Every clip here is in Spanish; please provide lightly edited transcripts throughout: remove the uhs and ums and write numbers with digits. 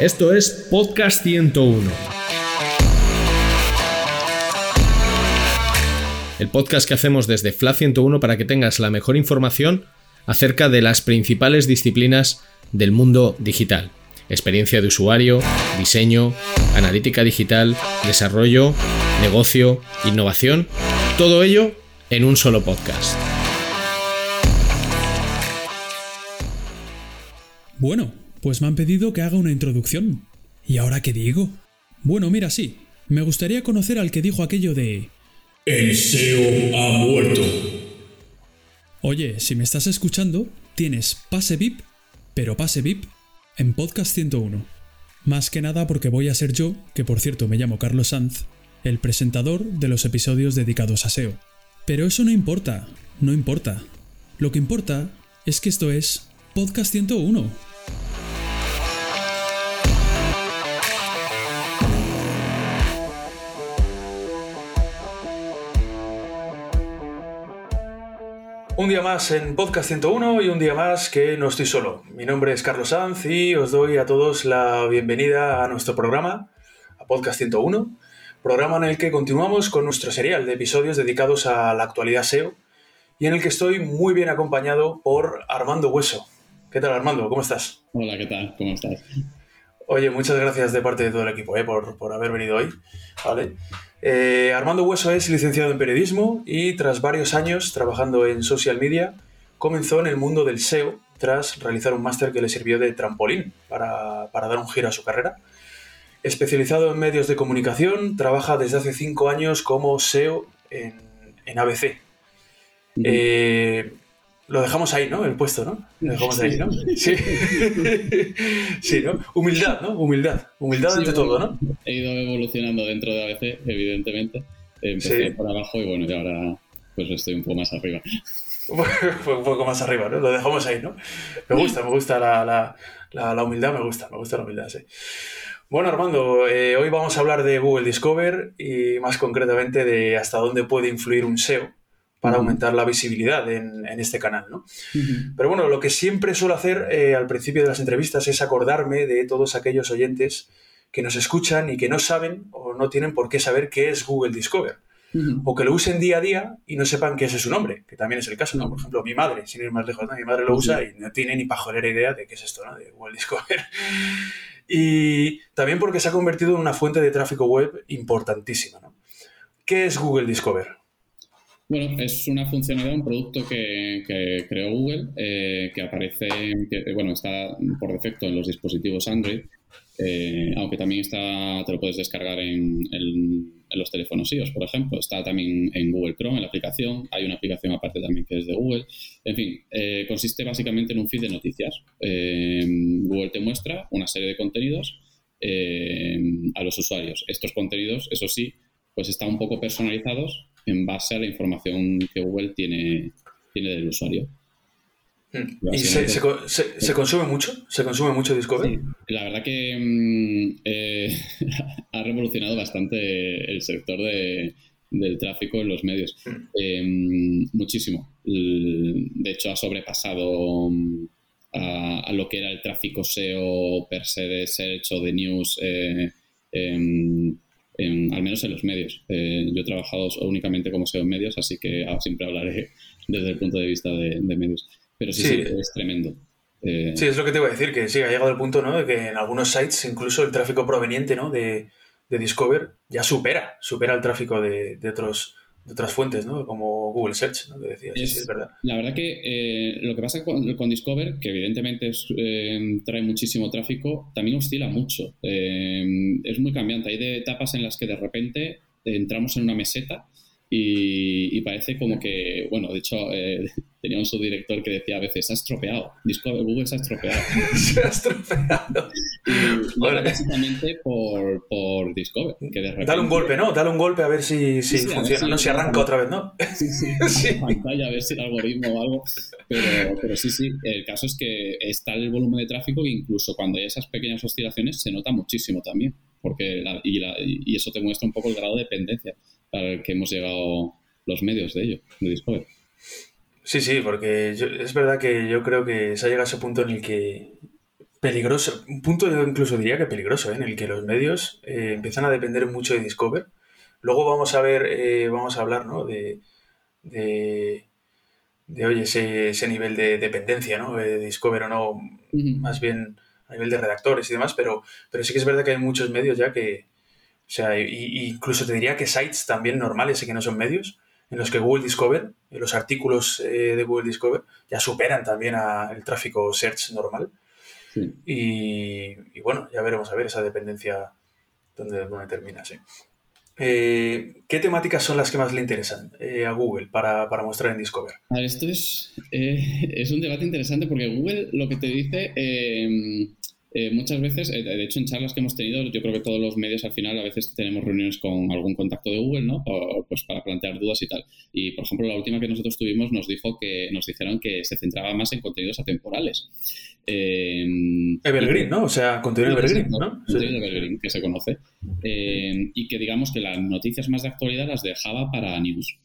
Esto es Podcast 101. El podcast que hacemos desde FLA 101 para que tengas la mejor información acerca de las principales disciplinas del mundo digital. Experiencia de usuario, diseño, analítica digital, desarrollo, negocio, innovación, todo ello en un solo podcast. Bueno, pues me han pedido que haga una introducción. ¿Y ahora qué digo? Bueno, mira, sí. Me gustaría conocer al que dijo aquello de... El SEO ha muerto. Oye, si me estás escuchando, tienes pase VIP, pero pase VIP en Podcast 101. Más que nada porque voy a ser yo, que por cierto me llamo Carlos Sanz, el presentador de los episodios dedicados a SEO. Pero eso no importa, no importa. Lo que importa es que esto es Podcast 101. Un día más en Podcast 101 y un día más que no estoy solo. Mi nombre es Carlos Sanz y os doy a todos la bienvenida a nuestro programa, a Podcast 101, programa en el que continuamos con nuestro serial de episodios dedicados a la actualidad SEO y en el que estoy muy bien acompañado por Armando Hueso. ¿Qué tal, Armando? ¿Cómo estás? Hola, ¿qué tal? ¿Cómo estás? Oye, muchas gracias de parte de todo el equipo por haber venido hoy, ¿vale? Armando Hueso es licenciado en periodismo y tras varios años trabajando en social media comenzó en el mundo del SEO tras realizar un máster que le sirvió de trampolín para dar un giro a su carrera. Especializado en medios de comunicación, trabaja desde hace 5 años como SEO en ABC. Lo dejamos ahí, ¿no? El puesto, ¿no? Lo dejamos ahí, ¿no? Sí. Sí, ¿no? Humildad, ¿no? Humildad sí, ante todo, ¿no? He ido evolucionando dentro de ABC, evidentemente. Empecé por abajo y bueno, y ahora pues estoy un poco más arriba. Un poco más arriba, ¿no? Lo dejamos ahí, ¿no? Me gusta la humildad, me gusta la humildad, sí. Bueno, Armando, hoy vamos a hablar de Google Discover y más concretamente de hasta dónde puede influir un SEO para aumentar la visibilidad en este canal, ¿no? Uh-huh. Pero bueno, lo que siempre suelo hacer al principio de las entrevistas es acordarme de todos aquellos oyentes que nos escuchan y que no saben o no tienen por qué saber qué es Google Discover, uh-huh, o que lo usen día a día y no sepan qué es su nombre, que también es el caso, ¿no? Por ejemplo, mi madre, sin ir más lejos, ¿no? Mi madre lo usa y no tiene ni pajolera idea de qué es esto, ¿no? De Google Discover. Y también porque se ha convertido en una fuente de tráfico web importantísima, ¿no? ¿Qué es Google Discover? Bueno, es una funcionalidad, un producto que creó Google, que aparece, está por defecto en los dispositivos Android, aunque también te lo puedes descargar en los teléfonos iOS, por ejemplo. Está también en Google Chrome, en la aplicación. Hay una aplicación aparte también que es de Google. En fin, consiste básicamente en un feed de noticias. Google te muestra una serie de contenidos a los usuarios. Estos contenidos, eso sí, pues están un poco personalizados en base a la información que Google tiene del usuario. ¿Y se consume mucho? ¿Se consume mucho Discover? Sí. La verdad que ha revolucionado bastante el sector del tráfico en los medios. Muchísimo. De hecho, ha sobrepasado a lo que era el tráfico SEO per se de Search o de News, al menos en los medios. Yo he trabajado únicamente como SEO en medios, así que siempre hablaré desde el punto de vista de medios. Pero sí, es tremendo. Sí, es lo que te iba a decir, que sí, ha llegado el punto, ¿no?, de que en algunos sites incluso el tráfico proveniente, ¿no?, de Discover ya supera el tráfico de otras fuentes, ¿no?, como Google Search, ¿no?, que decías. Sí, es verdad. La verdad que lo que pasa con Discover, que evidentemente trae muchísimo tráfico, también oscila mucho. Es muy cambiante. Hay etapas en las que de repente entramos en una meseta y parece como que, bueno, de hecho tenía un subdirector que decía a veces, se ha estropeado, Google se ha estropeado. Se ha estropeado. Bueno, básicamente por Discover. Que de repente... Dale un golpe, ¿no? Dale un golpe a ver si funciona, si arranca otra vez, ¿no? Sí. A la pantalla, a ver si el algoritmo o algo. Pero sí, el caso es que está el volumen de tráfico e incluso cuando hay esas pequeñas oscilaciones se nota muchísimo también. Y eso te muestra un poco el grado de dependencia al que hemos llegado los medios de ello, de Discover. Sí, porque es verdad que yo creo que se ha llegado a ese punto en el que Peligroso, un punto yo incluso diría que peligroso, en el que los medios empiezan a depender mucho de Discover. Luego vamos a ver, vamos a hablar, ¿no? De oye, ese nivel de dependencia, ¿no? De Discover o no, más bien a nivel de redactores y demás, pero sí que es verdad que hay muchos medios ya que, o sea, incluso te diría que sites también normales y que no son medios, en los que Google Discover, los artículos de Google Discover ya superan también el tráfico search normal. Sí. Y bueno, ya veremos a ver esa dependencia dónde termina, sí. ¿Qué temáticas son las que más le interesan a Google para mostrar en Discover? A ver, esto es un debate interesante porque Google lo que te dice muchas veces, de hecho en charlas que hemos tenido, yo creo que todos los medios al final a veces tenemos reuniones con algún contacto de Google, ¿no? Pues para plantear dudas y tal. Y por ejemplo la última que nosotros tuvimos nos dijeron que se centraba más en contenidos atemporales. Evergreen, ¿no? O sea, contenido Evergreen, ¿no? Contenido Evergreen, que se conoce. Y que digamos que las noticias más de actualidad las dejaba para News,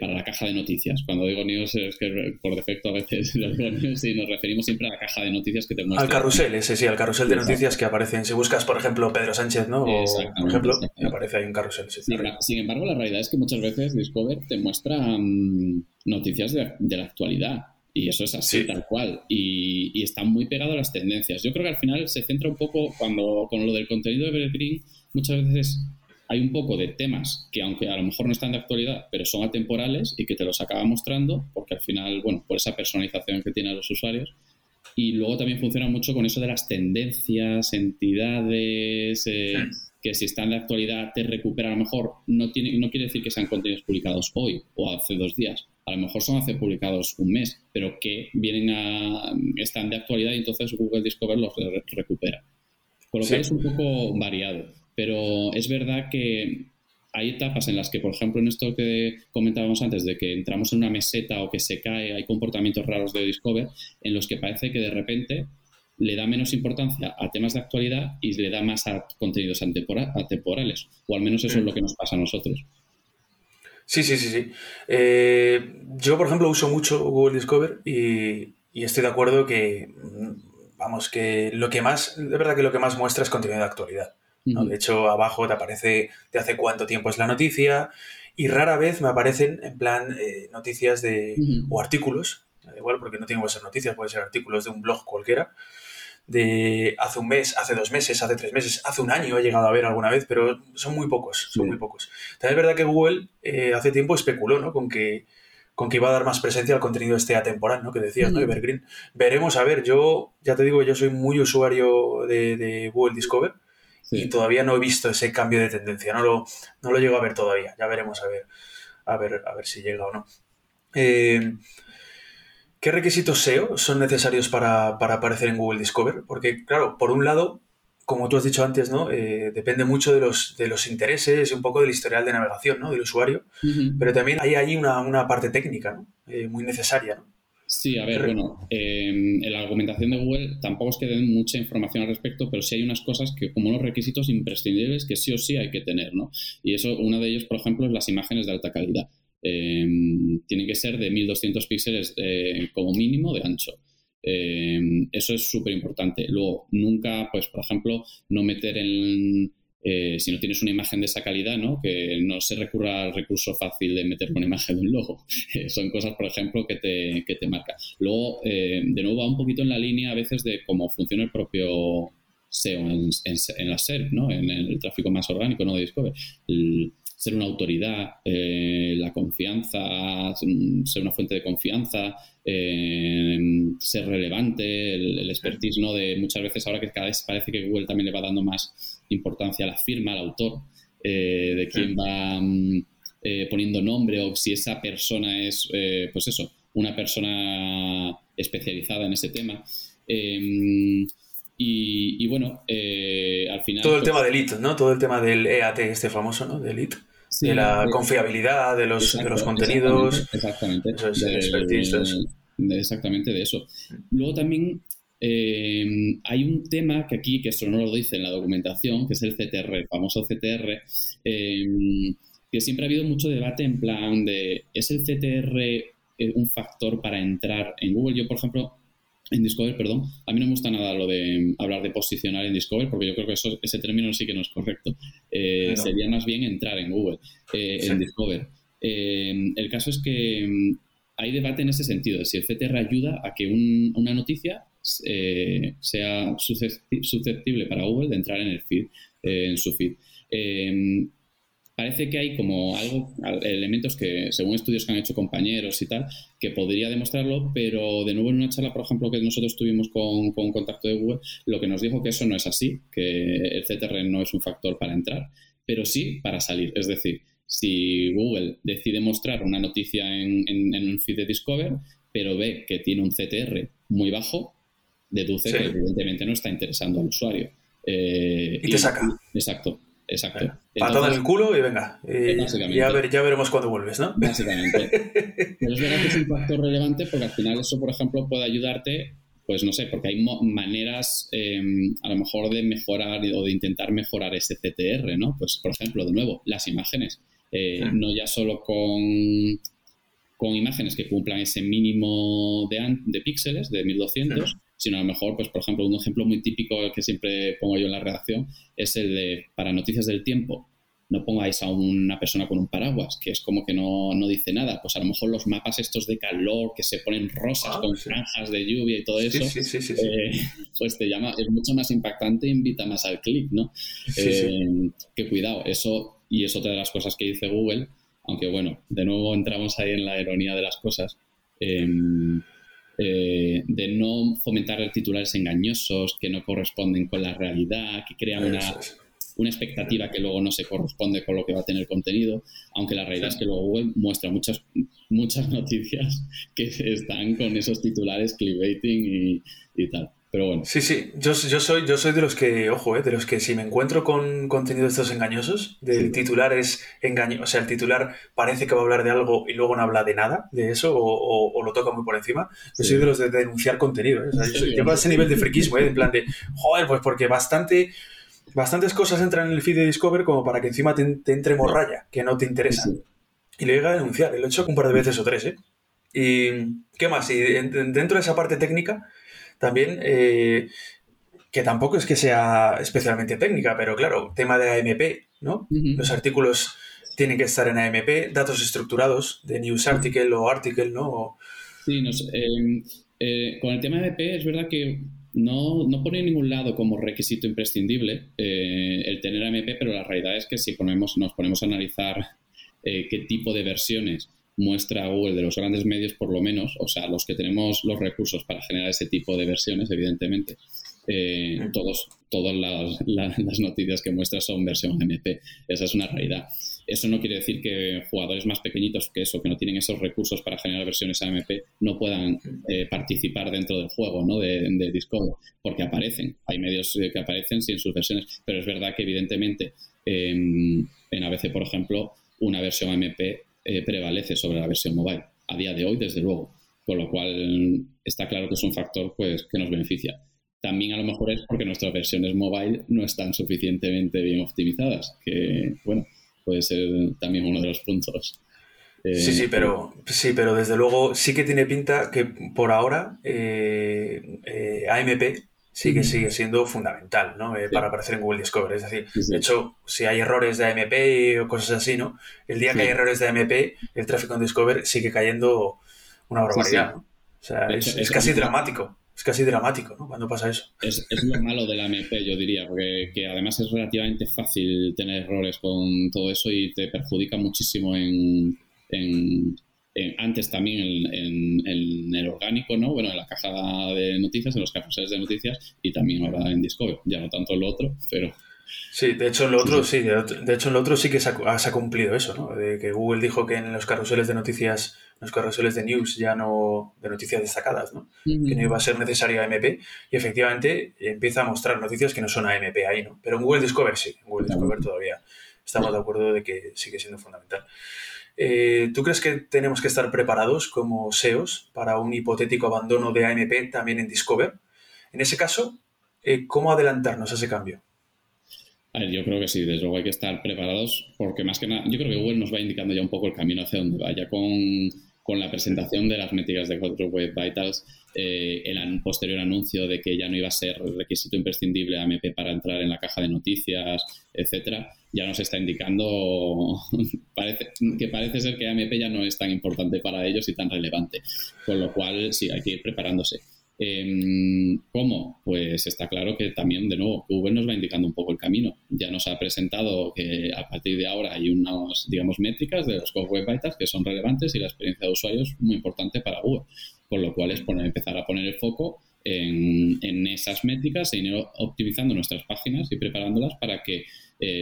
para la caja de noticias. Cuando digo News es que por defecto a veces lo digo News y nos referimos siempre a la caja de noticias que te muestra. Al carrusel, ese sí, al carrusel de noticias que aparecen. Si buscas, por ejemplo, Pedro Sánchez, ¿no? O, por ejemplo, aparece ahí un carrusel. Sin embargo, la realidad es que muchas veces Discover te muestra noticias de la actualidad. Y eso es así, sí, tal cual. Y está muy pegado a las tendencias. Yo creo que al final se centra un poco, con lo del contenido de Evergreen, muchas veces hay un poco de temas que, aunque a lo mejor no están de actualidad, pero son atemporales y que te los acaba mostrando, porque al final, bueno, por esa personalización que tienen los usuarios. Y luego también funciona mucho con eso de las tendencias, entidades, que si están de actualidad te recuperan. A lo mejor no quiere decir que sean contenidos publicados hoy o hace 2 días. A lo mejor son hace publicados un mes, pero que están de actualidad y entonces Google Discover los recupera. Con lo cual es un poco variado. Pero es verdad que hay etapas en las que, por ejemplo, en esto que comentábamos antes, de que entramos en una meseta o que se cae, hay comportamientos raros de Discover en los que parece que de repente le da menos importancia a temas de actualidad y le da más a contenidos atemporales, o al menos eso es lo que nos pasa a nosotros. Sí. Yo, por ejemplo, uso mucho Google Discover y estoy de acuerdo que, vamos, que lo que más, de verdad que lo que más muestra es contenido de actualidad, ¿no? De hecho, abajo te aparece de hace cuánto tiempo es la noticia y rara vez me aparecen, en plan, noticias de o artículos, da igual porque no tienen que ser noticias, pueden ser artículos de un blog cualquiera, de hace un mes, hace 2 meses, hace 3 meses, hace un año he llegado a ver alguna vez, pero son muy pocos, También es verdad que Google hace tiempo especuló, ¿no? con que iba a dar más presencia al contenido este atemporal, ¿no? Que decías, ¿no? Evergreen. Veremos, a ver, yo ya te digo, yo soy muy usuario de Google Discover y todavía no he visto ese cambio de tendencia, no lo llego a ver todavía, ya veremos a ver si llega o no. ¿Qué requisitos SEO son necesarios para aparecer en Google Discover? Porque, claro, por un lado, como tú has dicho antes, ¿no? Depende mucho de los intereses y un poco del historial de navegación, ¿no? Del usuario, pero también hay ahí una parte técnica, ¿no? Muy necesaria, ¿no? Sí, a ver, bueno, en la argumentación de Google tampoco es que den mucha información al respecto, pero sí hay unas cosas que, como unos requisitos imprescindibles que sí o sí hay que tener, ¿no? Y eso, uno de ellos, por ejemplo, es las imágenes de alta calidad. Tienen que ser de 1200 píxeles como mínimo de ancho. Eso es súper importante. Luego, nunca, pues por ejemplo, no meter en... si no tienes una imagen de esa calidad, ¿no? Que no se recurra al recurso fácil de meter una imagen de un logo. Son cosas, por ejemplo, que te marcan. Luego, de nuevo, va un poquito en la línea a veces de cómo funciona el propio SEO en la SERP, ¿no? En el tráfico más orgánico, ¿no? De Discover. Ser una autoridad, la confianza, ser una fuente de confianza, ser relevante, el expertise, ¿no? De muchas veces ahora que cada vez parece que Google también le va dando más importancia a la firma, al autor, de quién va poniendo nombre o si esa persona es, pues eso, una persona especializada en ese tema. Y bueno, al final... Todo el tema de EAT, ¿no? Todo el tema del EAT, este famoso, ¿no? Del EAT. Sí, de la confiabilidad, de los contenidos. Exactamente. Eso es, exactamente de eso. Luego también hay un tema que aquí, que eso no lo dice en la documentación, que es el CTR, el famoso CTR, que siempre ha habido mucho debate en plan de, ¿es el CTR un factor para entrar en Google? Yo, por ejemplo... en Discover, perdón, a mí no me gusta nada lo de hablar de posicionar en Discover, porque yo creo que eso, ese término sí que no es correcto. Claro. Sería más bien entrar en Google, en Discover. El caso es que hay debate en ese sentido, si el CTR ayuda a que una noticia sea susceptible para Google de entrar en el feed, en su feed. Parece que hay como algo, elementos que, según estudios que han hecho compañeros y tal, que podría demostrarlo, pero de nuevo en una charla, por ejemplo, que nosotros tuvimos con un contacto de Google, lo que nos dijo que eso no es así, que el CTR no es un factor para entrar, pero sí para salir. Es decir, si Google decide mostrar una noticia en un feed de Discover, pero ve que tiene un CTR muy bajo, deduce que evidentemente no está interesando al usuario. Y te saca. Exacto. Bueno, patada en el culo y venga. Ya veremos cuándo vuelves, ¿no? Básicamente. Pero es verdad que es un factor relevante porque al final eso, por ejemplo, puede ayudarte, pues no sé, porque hay maneras a lo mejor de mejorar o de intentar mejorar ese CTR, ¿no? Pues, por ejemplo, de nuevo, las imágenes. No ya solo con imágenes que cumplan ese mínimo de píxeles, de 1200, sino a lo mejor, pues por ejemplo, un ejemplo muy típico que siempre pongo yo en la redacción es el de, para noticias del tiempo, no pongáis a una persona con un paraguas, que es como que no dice nada. Pues a lo mejor los mapas estos de calor que se ponen rosas con franjas de lluvia y todo eso, pues te llama, es mucho más impactante, invita más al clic, ¿no? Que cuidado, eso, y es otra de las cosas que dice Google, aunque bueno, de nuevo entramos ahí en la ironía de las cosas, de no fomentar titulares engañosos que no corresponden con la realidad, que crean una expectativa que luego no se corresponde con lo que va a tener contenido, aunque la realidad es que luego Google muestra muchas noticias que están con esos titulares clickbaiting y tal. Pero bueno. Sí, yo soy de los que, ojo, de los que si me encuentro con contenido de estos engañosos, del titular es engaño, o sea, el titular parece que va a hablar de algo y luego no habla de nada de eso, o lo toca muy por encima, yo soy de los de denunciar contenido, o sea, yo a ese nivel de friquismo, en plan de, pues porque bastantes cosas entran en el feed de Discover como para que encima te entre morralla, que no te interesa, y lo llega a denunciar, y lo he hecho un par de veces o tres, y ¿qué más? Y dentro de esa parte técnica, también, que tampoco es que sea especialmente técnica, pero claro, tema de AMP, ¿no? Los artículos tienen que estar en AMP, datos estructurados de news article o article, ¿no? Sí, con el tema de AMP es verdad que no pone en ningún lado como requisito imprescindible el tener AMP, pero la realidad es que si nos ponemos a analizar qué tipo de versiones muestra Google de los grandes medios, por lo menos, o sea, los que tenemos los recursos para generar ese tipo de versiones, evidentemente, todas las noticias que muestra son versión MP. Esa es una realidad. Eso no quiere decir que jugadores más pequeñitos que no tienen esos recursos para generar versiones AMP, no puedan participar dentro del juego, ¿no? de Discover, porque aparecen. Hay medios que aparecen sin sus versiones, pero es verdad que, evidentemente, en ABC, por ejemplo, una versión AMP prevalece sobre la versión mobile, a día de hoy, desde luego, con lo cual está claro que es un factor pues que nos beneficia. También a lo mejor es porque nuestras versiones mobile no están suficientemente bien optimizadas, que bueno, puede ser también uno de los puntos. Pero desde luego sí que tiene pinta que por ahora AMP sigue siendo fundamental, ¿no? Para aparecer en Google Discover. Es decir, de hecho, si hay errores de AMP o cosas así, ¿no? El día que hay errores de AMP, el tráfico en Discover sigue cayendo una barbaridad, ¿no? O sea, es casi dramático. Es casi dramático, ¿no? Cuando pasa eso. Es lo malo del AMP, yo diría, porque que además es relativamente fácil tener errores con todo eso y te perjudica muchísimo antes también en el orgánico, ¿no? Bueno, en la caja de noticias, en los carruseles de noticias y también ahora en Discover. Ya no tanto en lo otro, pero... Sí, de hecho en lo otro sí, de hecho en lo otro sí que se ha cumplido eso, ¿no? De que Google dijo que en los carruseles de noticias, los carruseles de news ya no, de noticias destacadas, ¿no? Que no iba a ser necesario AMP y efectivamente empieza a mostrar noticias que no son AMP ahí, ¿no? Pero en Google Discover sí, en Google Discover todavía estamos de acuerdo de que sigue siendo fundamental. ¿Tú crees que tenemos que estar preparados como SEOs para un hipotético abandono de AMP también en Discover? En ese caso, ¿cómo adelantarnos a ese cambio? A ver, yo creo que sí, desde luego hay que estar preparados porque más que nada, yo creo que Google nos va indicando ya un poco el camino hacia donde vaya con con la presentación de las métricas de Core Web Vitals, el posterior anuncio de que ya no iba a ser requisito imprescindible AMP para entrar en la caja de noticias, etcétera, ya nos está indicando parece ser que AMP ya no es tan importante para ellos y tan relevante. Con lo cual, sí, hay que ir preparándose. ¿Cómo? Pues está claro que también, de nuevo, Google nos va indicando un poco el camino. Ya nos ha presentado que a partir de ahora hay unas, digamos, métricas de los Core Web Vitals que son relevantes y la experiencia de usuario es muy importante para Google. Con lo cual es empezar a poner el foco en esas métricas e ir optimizando nuestras páginas y preparándolas para que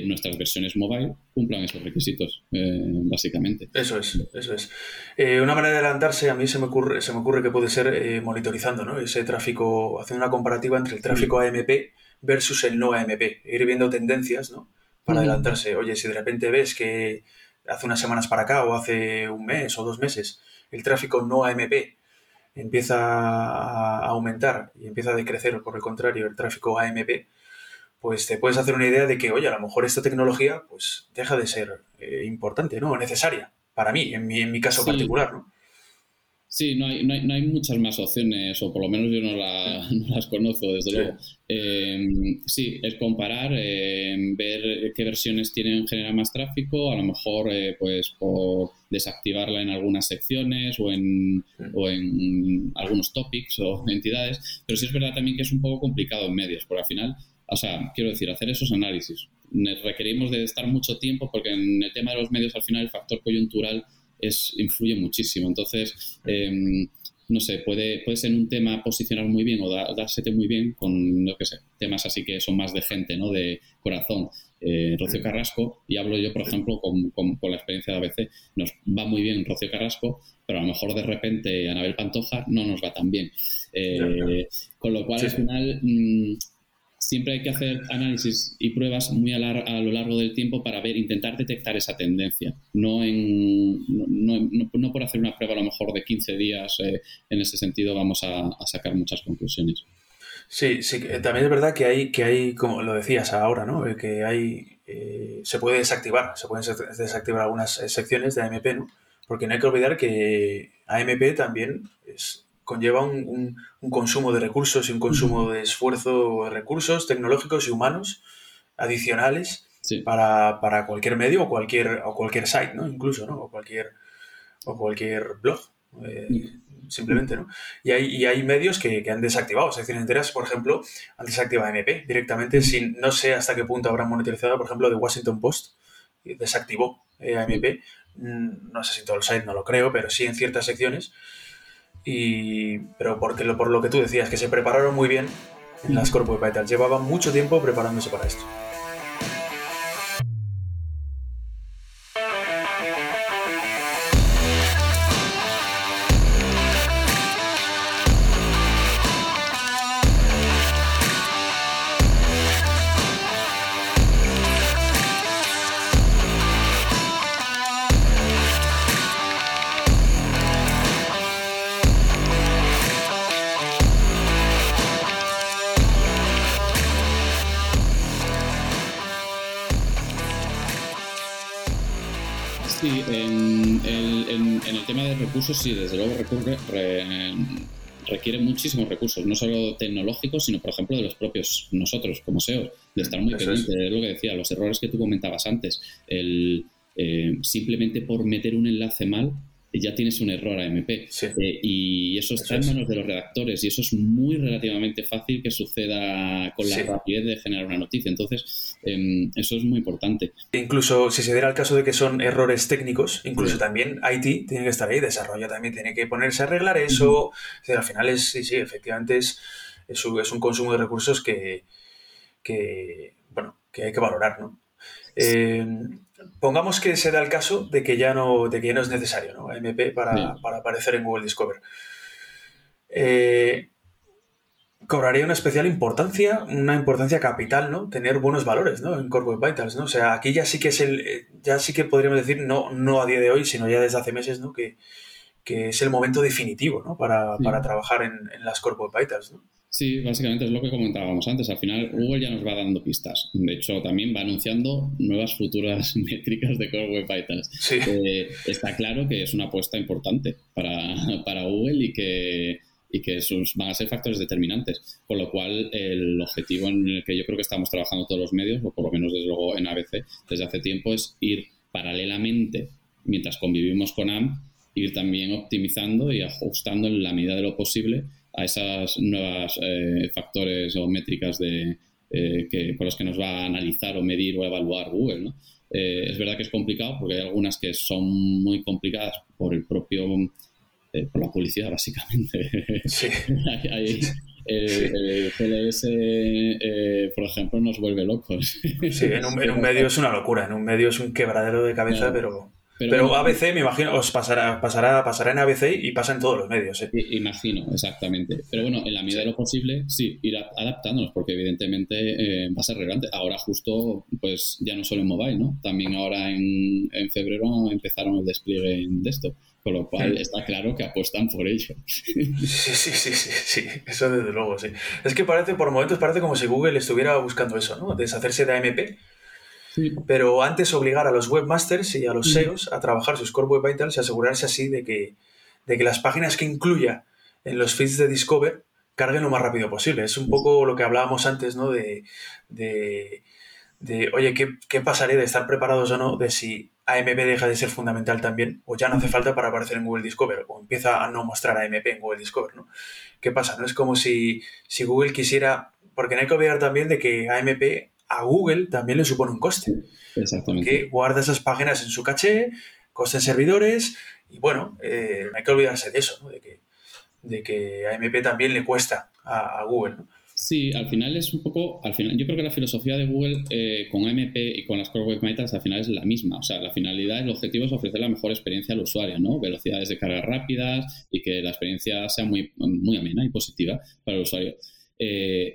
nuestras versiones mobile cumplan esos requisitos, básicamente. Eso es. Una manera de adelantarse, a mí se me ocurre que puede ser monitorizando, ¿no? Ese tráfico, haciendo una comparativa entre el tráfico AMP versus el no AMP, ir viendo tendencias, ¿no? Para adelantarse. Oye, si de repente ves que hace unas semanas para acá o hace un mes o 2 meses el tráfico no AMP empieza a aumentar y empieza a decrecer, por el contrario, el tráfico AMP, pues te puedes hacer una idea de que, oye, a lo mejor esta tecnología pues deja de ser importante, ¿no? O necesaria para mí, en mi caso particular, ¿no? Sí, no hay muchas más opciones, o por lo menos yo no las conozco, desde luego. Sí, es comparar, ver qué versiones tienen, genera más tráfico, a lo mejor pues por desactivarla en algunas secciones o en algunos topics o entidades, pero sí es verdad también que es un poco complicado en medios, porque al final, o sea, quiero decir, hacer esos análisis requerimos de estar mucho tiempo, porque en el tema de los medios al final el factor coyuntural influye muchísimo. Entonces, no sé, puede ser un tema posicionar muy bien o dársete muy bien con, no que sé, temas así que son más de gente, ¿no? De corazón. Rocío Carrasco, y hablo yo, por ejemplo, con la experiencia de ABC, nos va muy bien Rocío Carrasco, pero a lo mejor de repente Anabel Pantoja no nos va tan bien. Con lo cual, al final... siempre hay que hacer análisis y pruebas muy a lo largo del tiempo para intentar detectar esa tendencia. No por hacer una prueba a lo mejor de 15 días, en ese sentido vamos a sacar muchas conclusiones. Sí, también es verdad que hay, como lo decías ahora, ¿no? Que hay, se pueden desactivar algunas secciones de AMP, ¿no? Porque no hay que olvidar que AMP también conlleva un consumo de recursos y un consumo de esfuerzo, de recursos tecnológicos y humanos adicionales para cualquier medio o cualquier site, ¿no? Incluso, ¿no? O cualquier blog, simplemente, ¿no? Y hay medios que han desactivado secciones enteras, por ejemplo, han desactivado MP directamente, sin, no sé hasta qué punto habrán monitorizado. Por ejemplo, The Washington Post desactivó AMP, no sé si todo el site, no lo creo, pero sí en ciertas secciones. Pero porque por lo que tú decías, que se prepararon muy bien en las Core Web Vitals, llevaban mucho tiempo preparándose para esto. Recursos, sí, desde luego requiere muchísimos recursos, no solo tecnológicos, sino, por ejemplo, de los propios nosotros, como SEO, de estar muy pendiente. Es lo que decía, los errores que tú comentabas antes. Simplemente por meter un enlace mal, ya tienes un error AMP. Sí. Y eso está en manos de los redactores, y eso es muy relativamente fácil que suceda con la rapidez de generar una noticia. Entonces, eso es muy importante. Incluso si se diera el caso de que son errores técnicos, incluso también IT tiene que estar ahí, desarrollo también tiene que ponerse a arreglar eso. O sea, al final efectivamente es un consumo de recursos que hay que valorar, ¿no? Pongamos que se da el caso de que ya no es necesario, ¿no? AMP para aparecer en Google Discover. Cobraría una especial importancia, capital, ¿no? Tener buenos valores, ¿no? En Core Web Vitals, ¿no? O sea, aquí ya sí que podríamos decir, no a día de hoy, sino ya desde hace meses, ¿no? Que es el momento definitivo, ¿no? Para trabajar en las Core Web Vitals, ¿no? Sí, básicamente es lo que comentábamos antes. Al final, Google ya nos va dando pistas. De hecho, también va anunciando nuevas futuras métricas de Core Web Vitals. Sí. Está claro que es una apuesta importante para Google y que van a ser factores determinantes. Con lo cual, el objetivo en el que yo creo que estamos trabajando todos los medios, o por lo menos desde luego en ABC, desde hace tiempo, es ir paralelamente, mientras convivimos con AMP, ir también optimizando y ajustando en la medida de lo posible a esas nuevas factores o métricas con los que nos va a analizar o medir o evaluar Google, ¿no? Es verdad que es complicado porque hay algunas que son muy complicadas por el propio... por la publicidad, básicamente. Sí. El CLS, por ejemplo, nos vuelve locos. Sí, en un medio es una locura, en un medio es un quebradero de cabeza, Pero ABC, me imagino, os pasará en ABC y pasa en todos los medios. Imagino, exactamente. Pero bueno, en la medida de lo posible, sí, ir adaptándonos, porque evidentemente va a ser relevante. Ahora justo, pues ya no solo en mobile, ¿no? También ahora en febrero empezaron el despliegue en desktop, con lo cual está claro que apuestan por ello. Sí, eso desde luego, sí. Es que por momentos parece como si Google estuviera buscando eso, ¿no? Deshacerse de AMP. Sí. Pero antes obligar a los webmasters y a los SEOs a trabajar sus Core Web Vitals y asegurarse así de que las páginas que incluya en los feeds de Discover carguen lo más rápido posible. Es un poco lo que hablábamos antes, ¿no? De oye, ¿qué pasaría de estar preparados o no de si AMP deja de ser fundamental también o ya no hace falta para aparecer en Google Discover o empieza a no mostrar AMP en Google Discover, ¿no? ¿Qué pasa? No es como si Google quisiera... Porque no hay que olvidar también de que AMP... a Google también le supone un coste. Exactamente. Porque guarda esas páginas en su caché, coste en servidores, y bueno, no hay que olvidarse de eso, ¿no? de que AMP también le cuesta a Google, ¿no? Sí, al final yo creo que la filosofía de Google con AMP y con las Core Web Vitals al final es la misma. O sea, la finalidad, el objetivo es ofrecer la mejor experiencia al usuario, ¿no? Velocidades de carga rápidas y que la experiencia sea muy, muy amena y positiva para el usuario.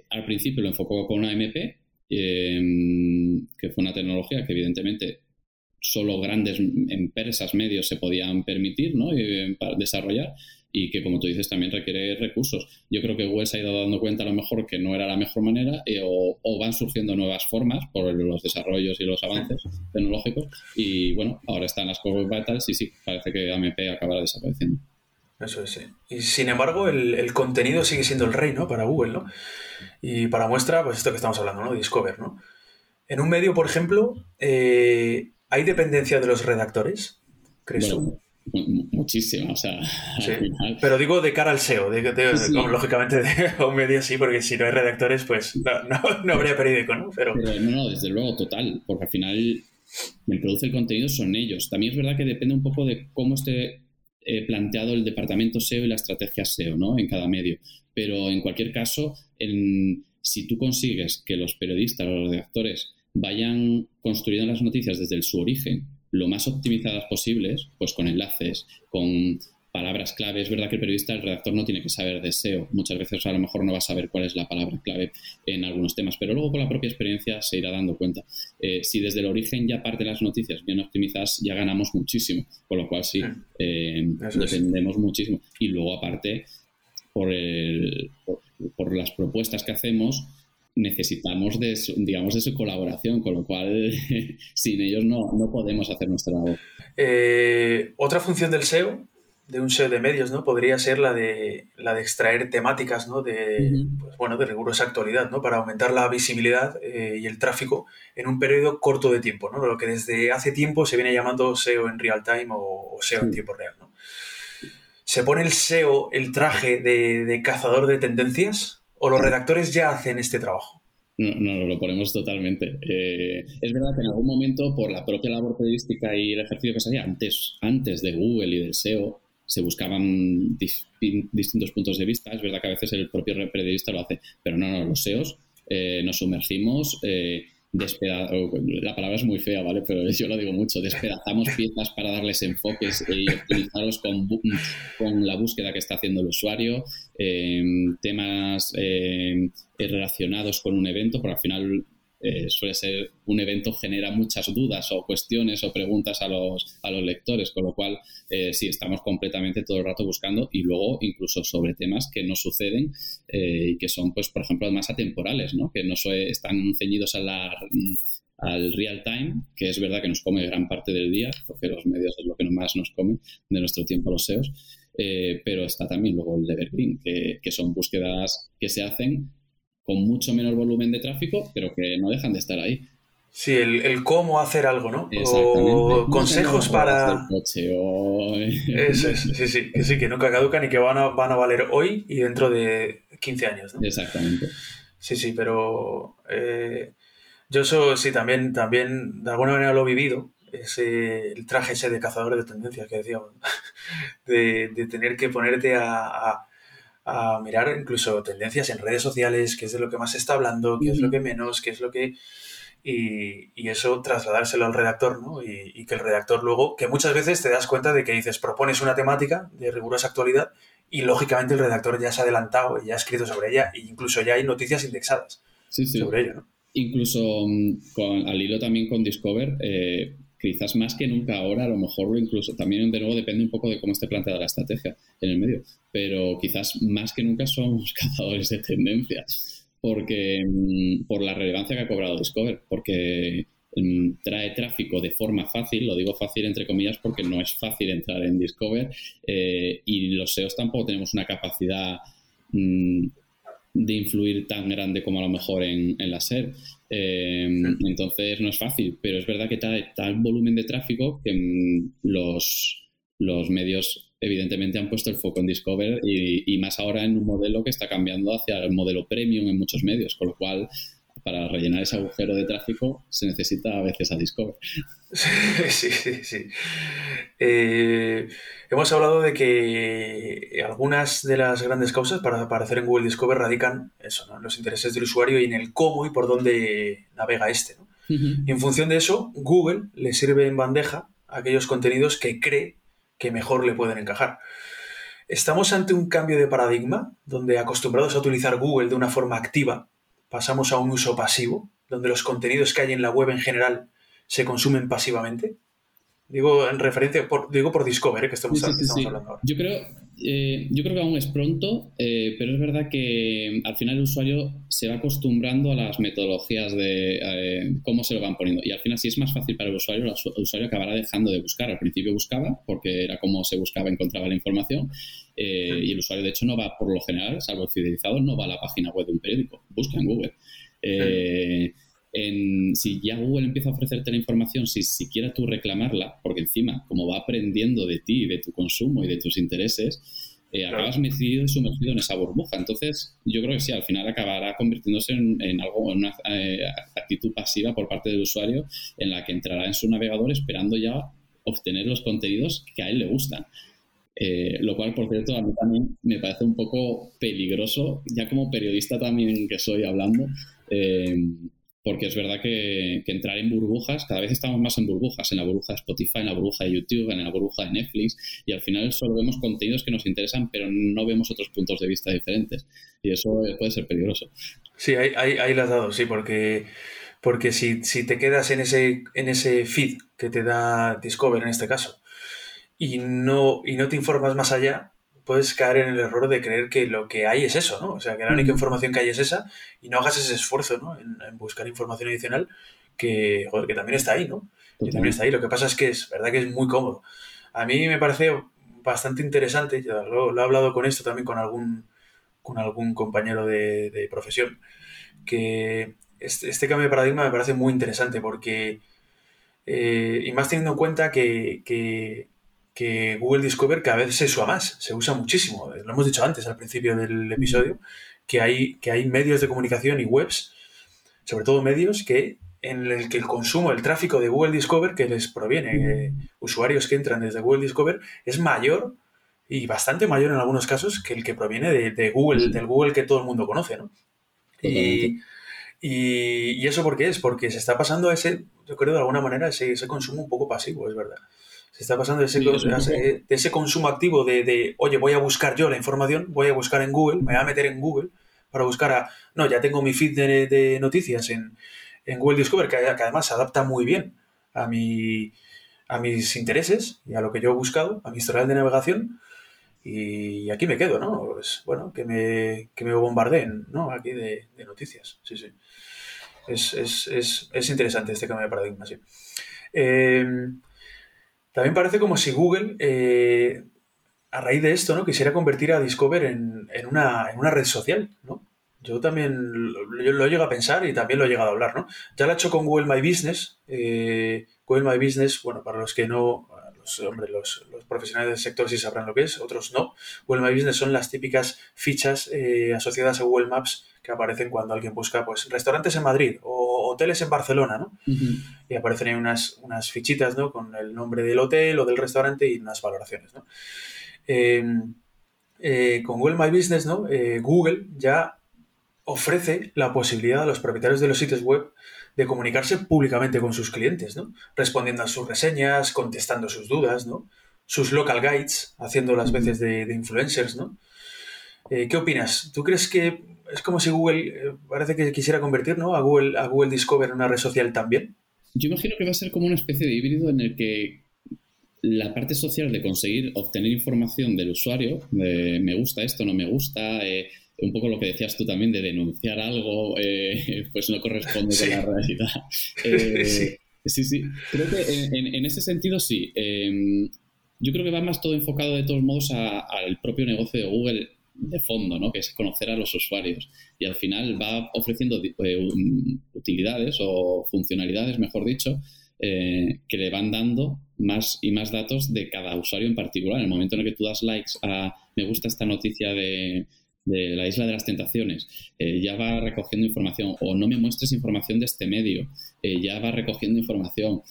Al principio lo enfocó con AMP, que fue una tecnología que evidentemente solo grandes empresas, medios se podían permitir, ¿no? Para desarrollar y que, como tú dices, también requiere recursos. Yo creo que Google se ha ido dando cuenta a lo mejor que no era la mejor manera o van surgiendo nuevas formas por los desarrollos y los avances tecnológicos y, bueno, ahora están las Core Web Vitals y sí, parece que AMP acabará desapareciendo. Eso es, sí. Y sin embargo, el contenido sigue siendo el rey, ¿no? Para Google, ¿no? Y para muestra, pues esto que estamos hablando, ¿no? Discover, ¿no? En un medio, por ejemplo, ¿hay dependencia de los redactores? ¿Crees tú? Muchísima, o sea... Sí. Al final... Pero digo de cara al SEO, sí. Como, lógicamente de un medio sí, porque si no hay redactores, pues no habría periódico, ¿no? Pero no, desde luego, total, porque al final quien produce el contenido son ellos. También es verdad que depende un poco de cómo esté... planteado el departamento SEO y la estrategia SEO, ¿no? En cada medio. Pero en cualquier caso, si tú consigues que los periodistas o los redactores vayan construyendo las noticias desde su origen, lo más optimizadas posibles, pues con enlaces, con palabras clave. Es verdad que el redactor no tiene que saber de SEO. Muchas veces a lo mejor no va a saber cuál es la palabra clave en algunos temas, pero luego con la propia experiencia se irá dando cuenta. Si desde el origen ya parten las noticias bien optimizadas, ya ganamos muchísimo, con lo cual sí, dependemos muchísimo. Y luego aparte, por las propuestas que hacemos, necesitamos de su colaboración, con lo cual sin ellos no podemos hacer nuestra labor. Otra función del SEO, de un SEO de medios, ¿no? Podría ser la de extraer temáticas, ¿no? Pues, bueno, de rigurosa actualidad, ¿no? Para aumentar la visibilidad y el tráfico en un periodo corto de tiempo, ¿no? Lo que desde hace tiempo se viene llamando SEO en real time o SEO en tiempo real, ¿no? ¿Se pone el SEO el traje de cazador de tendencias o los redactores ya hacen este trabajo? No, lo ponemos totalmente. Es verdad que en algún momento, por la propia labor periodística y el ejercicio que se hacía antes de Google y del SEO, se buscaban distintos puntos de vista. Es verdad que a veces el propio periodista lo hace, pero no, los SEOs nos sumergimos, la palabra es muy fea, ¿vale? Pero yo lo digo mucho, despedazamos piezas para darles enfoques y optimizarlos con la búsqueda que está haciendo el usuario, temas relacionados con un evento, porque al final suele ser un evento, genera muchas dudas o cuestiones o preguntas a los lectores, con lo cual sí, estamos completamente todo el rato buscando, y luego incluso sobre temas que no suceden y que son, pues, por ejemplo, más atemporales, ¿no? Que no están ceñidos al real time, que es verdad que nos come gran parte del día, porque los medios es lo que más nos come de nuestro tiempo a los SEOs, pero está también luego el evergreen, que son búsquedas que se hacen con mucho menor volumen de tráfico, pero que no dejan de estar ahí. Sí, el cómo hacer algo, ¿no? O consejos para... Coche, o... Eso, sí, que nunca caducan y que van a valer hoy y dentro de 15 años, ¿no? Exactamente. Sí, pero... Yo eso sí, también de alguna manera lo he vivido, el traje ese de cazador de tendencias que decíamos, de tener que ponerte a mirar incluso tendencias en redes sociales, qué es de lo que más se está hablando, qué es lo que menos, qué es lo que... Y eso trasladárselo al redactor, ¿no? Y que el redactor luego, que muchas veces te das cuenta de que dices, propones una temática de rigurosa actualidad y lógicamente el redactor ya se ha adelantado y ya ha escrito sobre ella, e incluso ya hay noticias indexadas sobre ello, ¿no? Incluso al hilo también con Discover, quizás más que nunca ahora, a lo mejor incluso también, de nuevo, depende un poco de cómo esté planteada la estrategia en el medio, pero quizás más que nunca somos cazadores de tendencias, porque por la relevancia que ha cobrado Discover, porque trae tráfico de forma fácil, lo digo fácil entre comillas porque no es fácil entrar en Discover, y los SEOs tampoco tenemos una capacidad... de influir tan grande como a lo mejor en la SERP. Entonces no es fácil, pero es verdad que trae tal volumen de tráfico que los medios evidentemente han puesto el foco en Discover, y más ahora en un modelo que está cambiando hacia el modelo premium en muchos medios, con lo cual para rellenar ese agujero de tráfico se necesita a veces a Discover. Sí. Hemos hablado de que algunas de las grandes causas para aparecer en Google Discover radican eso, ¿no? En los intereses del usuario y en el cómo y por dónde navega este, ¿no? Uh-huh. Y en función de eso, Google le sirve en bandeja aquellos contenidos que cree que mejor le pueden encajar. Estamos ante un cambio de paradigma donde, acostumbrados a utilizar Google de una forma activa, pasamos a un uso pasivo, donde los contenidos que hay en la web en general se consumen pasivamente. Digo en referencia, por Discover, que estamos hablando ahora. Yo creo que aún es pronto, pero es verdad que al final el usuario se va acostumbrando a las metodologías de cómo se lo van poniendo. Y al final, si es más fácil para el usuario acabará dejando de buscar. Al principio buscaba, porque era como se buscaba, encontraba la información. Y el usuario, de hecho, no va, por lo general, salvo el fidelizado, no va a la página web de un periódico. Busca en Google. Si ya Google empieza a ofrecerte la información, si siquiera tú reclamarla, porque encima, como va aprendiendo de ti, de tu consumo y de tus intereses, acabas metido y sumergido en esa burbuja. Entonces, yo creo que sí, al final acabará convirtiéndose en una actitud pasiva por parte del usuario, en la que entrará en su navegador esperando ya obtener los contenidos que a él le gustan. Lo cual, por cierto, a mí también me parece un poco peligroso, ya como periodista también que soy hablando, porque es verdad que entrar en burbujas, cada vez estamos más en burbujas, en la burbuja de Spotify, en la burbuja de YouTube, en la burbuja de Netflix, y al final solo vemos contenidos que nos interesan, pero no vemos otros puntos de vista diferentes, y eso puede ser peligroso. Sí, ahí las has dado, sí, porque si te quedas en ese feed que te da Discover en este caso, y no te informas más allá, puedes caer en el error de creer que lo que hay es eso, ¿no? O sea, que la única información que hay es esa, y no hagas ese esfuerzo, ¿no? En buscar información adicional que también está ahí, ¿no? Que también está ahí. Lo que pasa es que es verdad que es muy cómodo. A mí me parece bastante interesante, yo lo he hablado con esto también con algún compañero de profesión, que este cambio de paradigma me parece muy interesante porque, y más teniendo en cuenta que Google Discover cada vez se usa más, se usa muchísimo. Lo hemos dicho antes, al principio del episodio, que hay medios de comunicación y webs, sobre todo medios, en el que el consumo, el tráfico de Google Discover que les proviene, usuarios que entran desde Google Discover, es mayor y bastante mayor en algunos casos que el que proviene de Google, del Google que todo el mundo conoce, ¿no? Y eso ¿por qué es? Porque se está pasando a ese, yo creo de alguna manera, ese consumo un poco pasivo, es verdad. Se está pasando de ese consumo activo de, oye, voy a buscar yo la información, voy a buscar en Google, me voy a meter en Google para buscar ya tengo mi feed de noticias en, en Google Discover, que además se adapta muy bien a mis intereses y a lo que yo he buscado, a mi historial de navegación, y aquí me quedo, ¿no? Pues, bueno, que me bombardeen, ¿no? Aquí de noticias, sí, sí. Es interesante este cambio de paradigma, sí. También parece como si Google, a raíz de esto, ¿no?, quisiera convertir a Discover en una red social, ¿no? Yo también lo he llegado a pensar y también lo he llegado a hablar, ¿no? Ya lo he hecho con Google My Business. Google My Business, bueno, para los que no, los profesionales del sector sí sabrán lo que es, otros no. Google My Business son las típicas fichas asociadas a Google Maps que aparecen cuando alguien busca, pues, restaurantes en Madrid o hoteles en Barcelona, ¿no? Uh-huh. Y aparecen ahí unas fichitas, ¿no?, con el nombre del hotel o del restaurante y unas valoraciones, ¿no? Con Google My Business, ¿no?, Google ya ofrece la posibilidad a los propietarios de los sitios web de comunicarse públicamente con sus clientes, ¿no?, respondiendo a sus reseñas, contestando sus dudas, ¿no?, sus local guides, haciendo las veces de influencers, ¿no? ¿Qué opinas? ¿Tú crees que es como si Google parece que quisiera convertir, ¿no?, a Google Discover en una red social también? Yo imagino que va a ser como una especie de híbrido en el que la parte social de conseguir obtener información del usuario, de me gusta esto, no me gusta, un poco lo que decías tú también de denunciar algo, pues no corresponde sí. con la realidad. Sí. Creo que en ese sentido sí. Yo creo que va más todo enfocado de todos modos al propio negocio de Google de fondo, ¿no?, que es conocer a los usuarios. Y al final va ofreciendo utilidades o funcionalidades, mejor dicho, que le van dando más y más datos de cada usuario en particular. En el momento en el que tú das likes a me gusta esta noticia de la Isla de las Tentaciones, ya va recogiendo información, o no me muestres información de este medio, ya va recogiendo información,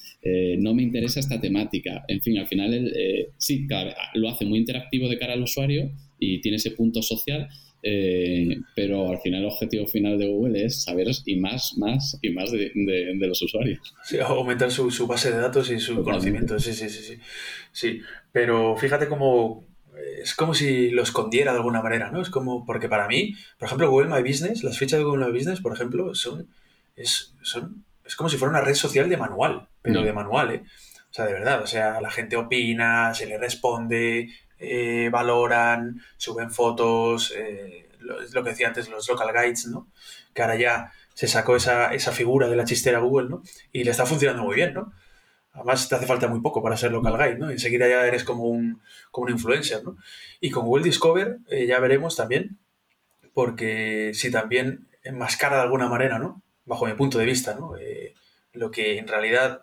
no me interesa esta temática, en fin, al final sí, lo hace muy interactivo de cara al usuario y tiene ese punto social, pero al final el objetivo final de Google es saber y más de los usuarios. Sí, aumentar su base de datos y su conocimiento, sí, pero fíjate cómo... Es como si lo escondiera de alguna manera, ¿no? Es como, porque para mí, por ejemplo, Google My Business, las fichas de Google My Business, por ejemplo, es como si fuera una red social de manual, pero de manual, ¿eh? O sea, de verdad, o sea, la gente opina, se le responde, valoran, suben fotos, lo que decía antes, los local guides, ¿no? Que ahora ya se sacó esa figura de la chistera Google, ¿no? Y le está funcionando muy bien, ¿no? Además, te hace falta muy poco para ser local guide, ¿no? Enseguida ya eres como un influencer, ¿no? Y con Google Discover ya veremos también, porque si también enmascara de alguna manera, ¿no?, bajo mi punto de vista, ¿no?, lo que en realidad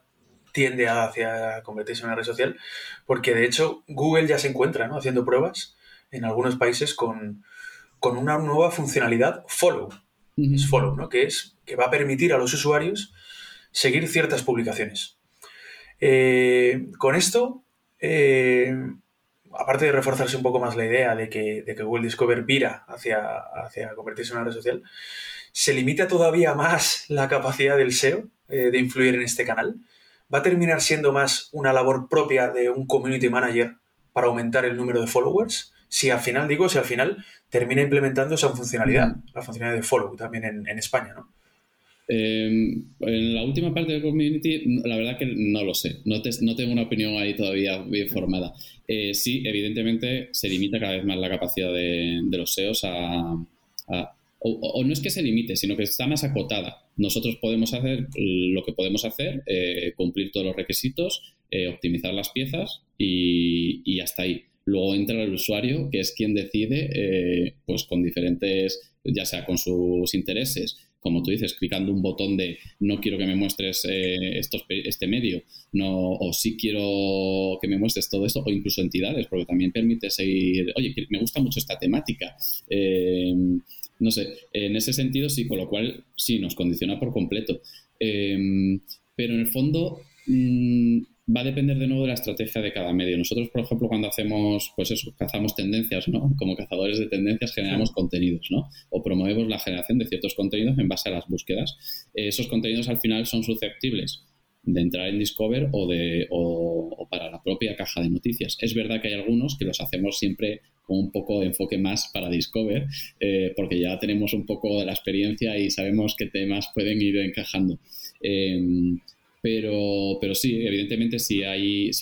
tiende hacia convertirse en una red social, porque de hecho Google ya se encuentra, ¿no?, haciendo pruebas en algunos países con una nueva funcionalidad follow, uh-huh. Es follow, ¿no?, que va a permitir a los usuarios seguir ciertas publicaciones. Con esto, aparte de reforzarse un poco más la idea de que Google Discover vira hacia convertirse en una red social, ¿se limita todavía más la capacidad del SEO de influir en este canal? ¿Va a terminar siendo más una labor propia de un community manager para aumentar el número de followers? Si al final termina implementando esa funcionalidad, la funcionalidad de follow también en España, ¿no? En la última parte del community, la verdad que no lo sé, no tengo una opinión ahí todavía bien formada. Sí, evidentemente se limita cada vez más la capacidad de los SEOs o no es que se limite, sino que está más acotada. Nosotros podemos hacer lo que podemos hacer, cumplir todos los requisitos, optimizar las piezas y hasta ahí. Luego entra el usuario, que es quien decide, pues con diferentes, ya sea con sus intereses, como tú dices, clicando un botón de no quiero que me muestres este medio, no, o sí quiero que me muestres todo esto, o incluso entidades, porque también permite seguir, oye, me gusta mucho esta temática. No sé, en ese sentido sí, con lo cual sí, nos condiciona por completo. Pero en el fondo... va a depender de nuevo de la estrategia de cada medio. Nosotros, por ejemplo, cuando hacemos, pues eso, cazamos tendencias, ¿no? Como cazadores de tendencias generamos contenidos, ¿no? O promovemos la generación de ciertos contenidos en base a las búsquedas. Esos contenidos al final son susceptibles de entrar en Discover o para la propia caja de noticias. Es verdad que hay algunos que los hacemos siempre con un poco de enfoque más para Discover, porque ya tenemos un poco de la experiencia y sabemos qué temas pueden ir encajando. Pero sí, evidentemente, si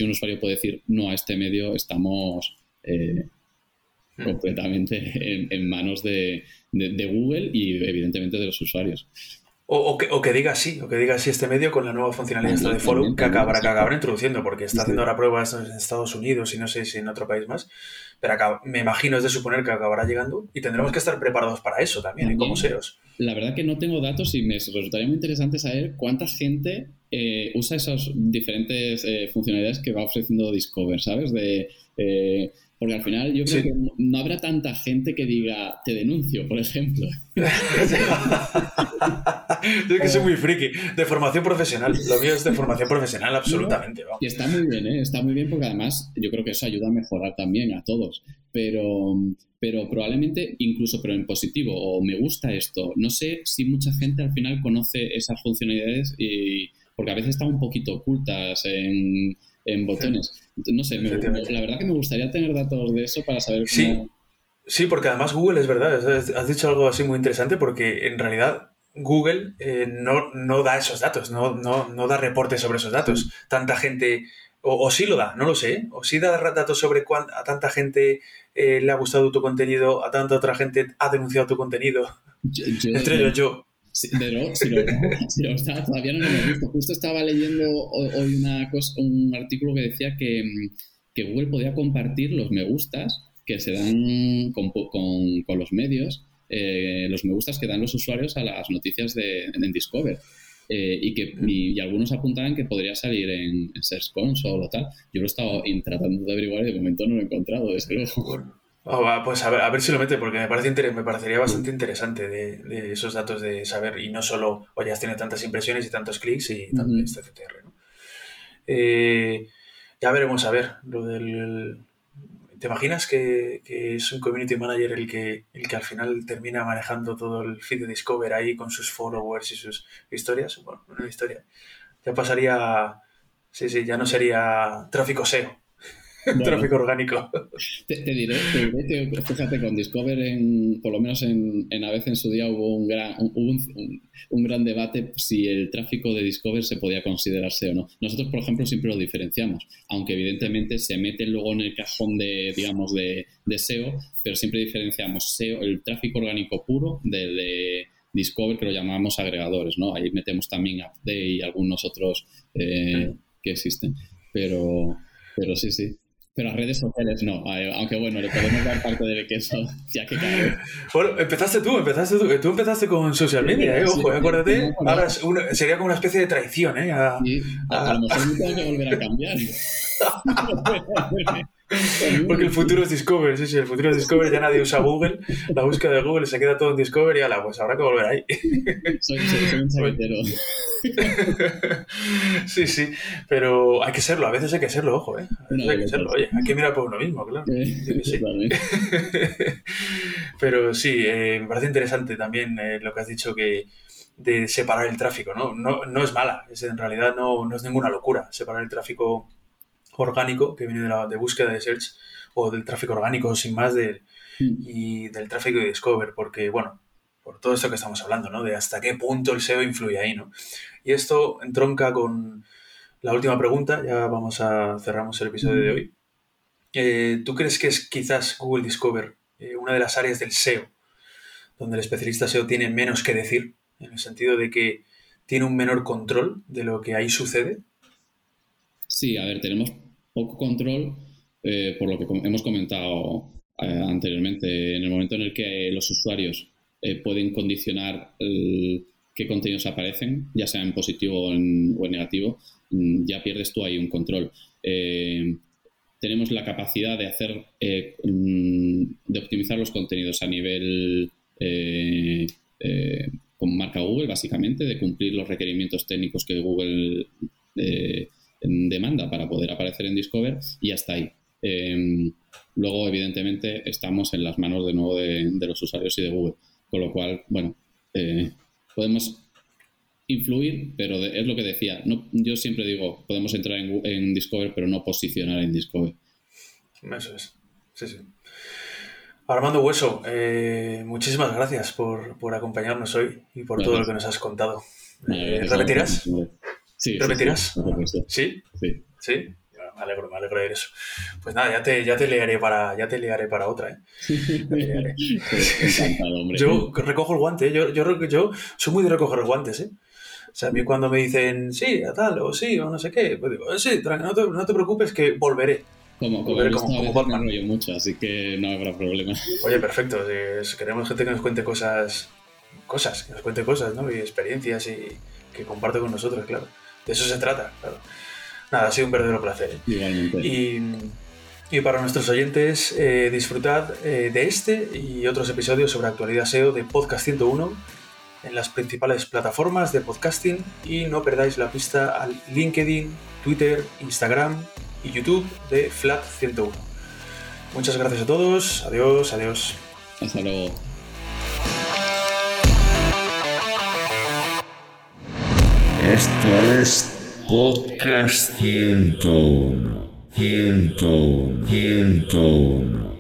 un usuario puede decir no a este medio, estamos completamente en manos de Google y evidentemente de los usuarios. O que diga sí este medio con la nueva funcionalidad de Forum que acabará introduciendo, porque está haciendo ahora pruebas en Estados Unidos y no sé si en otro país más, pero me imagino es de suponer que acabará llegando y tendremos que estar preparados para eso también. Como SEOs. La verdad que no tengo datos y me resultaría muy interesante saber cuánta gente usa esas diferentes funcionalidades que va ofreciendo Discover, ¿sabes? Porque al final yo creo que no habrá tanta gente que diga, te denuncio, por ejemplo. Yo que soy muy friki, de formación profesional. Lo mío es de formación profesional, absolutamente. No, y está muy bien, está muy bien, porque además yo creo que eso ayuda a mejorar también a todos. Pero probablemente incluso en positivo, o me gusta esto. No sé si mucha gente al final conoce esas funcionalidades, porque a veces están un poquito ocultas en botones. No sé, la verdad que me gustaría tener datos de eso para saber cómo... Sí, porque además Google, es verdad, has dicho algo así muy interesante, porque en realidad Google no da esos datos, no da reportes sobre esos datos. Sí. Tanta gente, o sí lo da, no lo sé, o sí da datos sobre a tanta gente le ha gustado tu contenido, a tanta otra gente ha denunciado tu contenido. Entre ellos yo. Sí, pero si lo estaba, todavía no lo he visto. Justo estaba leyendo hoy un artículo que decía que Google podía compartir los me gustas que se dan con los medios, los me gustas que dan los usuarios a las noticias en Discover. Y algunos apuntaban que podría salir en Search Console o tal. Yo lo he estado tratando de averiguar y de momento no lo he encontrado, desde luego. Pues a ver si lo mete, porque me parecería bastante interesante de esos datos, de saber, y no solo, oye, has tenido tantas impresiones y tantos clics y tanto este CTR, ¿no? Ya veremos, a ver, lo del... ¿Te imaginas que es un community manager el que al final termina manejando todo el feed de Discover ahí con sus followers y sus historias? Bueno, una historia. Ya pasaría... Sí, ya no sería tráfico SEO. Bueno, tráfico orgánico. Te diré, fíjate, con Discover, por lo menos en ABC en su día hubo un gran debate si el tráfico de Discover se podía considerarse o no. Nosotros, por ejemplo, siempre lo diferenciamos, aunque evidentemente se mete luego en el cajón de SEO, pero siempre diferenciamos SEO, el tráfico orgánico puro, de Discover, que lo llamamos agregadores, ¿no? Ahí metemos también Upday y algunos otros que existen, pero sí. Pero las redes sociales no, aunque bueno, le podemos dar parte del queso, ya que cada vez... Bueno, empezaste con social media, ojo, acuérdate, ahora sería como una especie de traición, a lo mejor me tengo que volver a cambiar. Porque el futuro es Discover, sí, el futuro es Discover, ya nadie usa Google, la búsqueda de Google se queda todo en Discover y ala, pues habrá que volver ahí. Soy un chavetero. Sí, pero hay que serlo, a veces hay que serlo, ojo, oye, hay que mirar por uno mismo, claro. Sí. Pero sí, me parece interesante también lo que has dicho que de separar el tráfico, ¿no? No es mala, en realidad no es ninguna locura separar el tráfico orgánico que viene de búsqueda de search, o del tráfico orgánico sin más y del tráfico de Discover, porque bueno, por todo esto que estamos hablando, ¿no? De hasta qué punto el SEO influye ahí, ¿no? Y esto entronca con la última pregunta, ya cerramos el episodio de hoy. ¿Tú crees que es quizás Google Discover una de las áreas del SEO donde el especialista SEO tiene menos que decir, en el sentido de que tiene un menor control de lo que ahí sucede? Sí, a ver, tenemos poco control por lo que hemos comentado anteriormente, en el momento en el que los usuarios pueden condicionar qué contenidos aparecen, ya sea en positivo o en negativo, ya pierdes tú ahí un control. Tenemos la capacidad de de optimizar los contenidos a nivel con marca Google, básicamente, de cumplir los requerimientos técnicos que Google demanda para poder aparecer en Discover, y hasta ahí. Luego, evidentemente, estamos en las manos de nuevo de los usuarios y de Google, con lo cual, bueno, podemos influir, pero es lo que decía. No, yo siempre digo, podemos entrar en Discover, pero no posicionar en Discover. Eso es. Sí, sí. Armando Hueso, muchísimas gracias por acompañarnos hoy y por todo lo que nos has contado. ¿Repetirás? Sí. ¿Repetirás? Sí. Sí. Sí. Me alegro de eso. Pues nada, ya te liaré para otra, ¿eh? Yo recojo el guante, ¿eh? Yo soy muy de recoger guantes, ¿eh? O sea, a mí cuando me dicen sí, a tal, o sí, o no sé qué, pues digo, sí, no te preocupes que volveré. Como me enrollo mucho, así que no habrá problema. Oye, perfecto. Si queremos gente que nos cuente cosas, ¿no? Y experiencias y que comparte con nosotros, claro. De eso se trata, claro. Nada, ha sido un verdadero placer. Igualmente. Y para nuestros oyentes, disfrutad de este y otros episodios sobre actualidad SEO de Podcast 101 en las principales plataformas de podcasting y no perdáis la pista al LinkedIn, Twitter, Instagram y YouTube de Flat 101. Muchas gracias a todos. Adiós, adiós. Hasta luego. Esto es Podcast 101.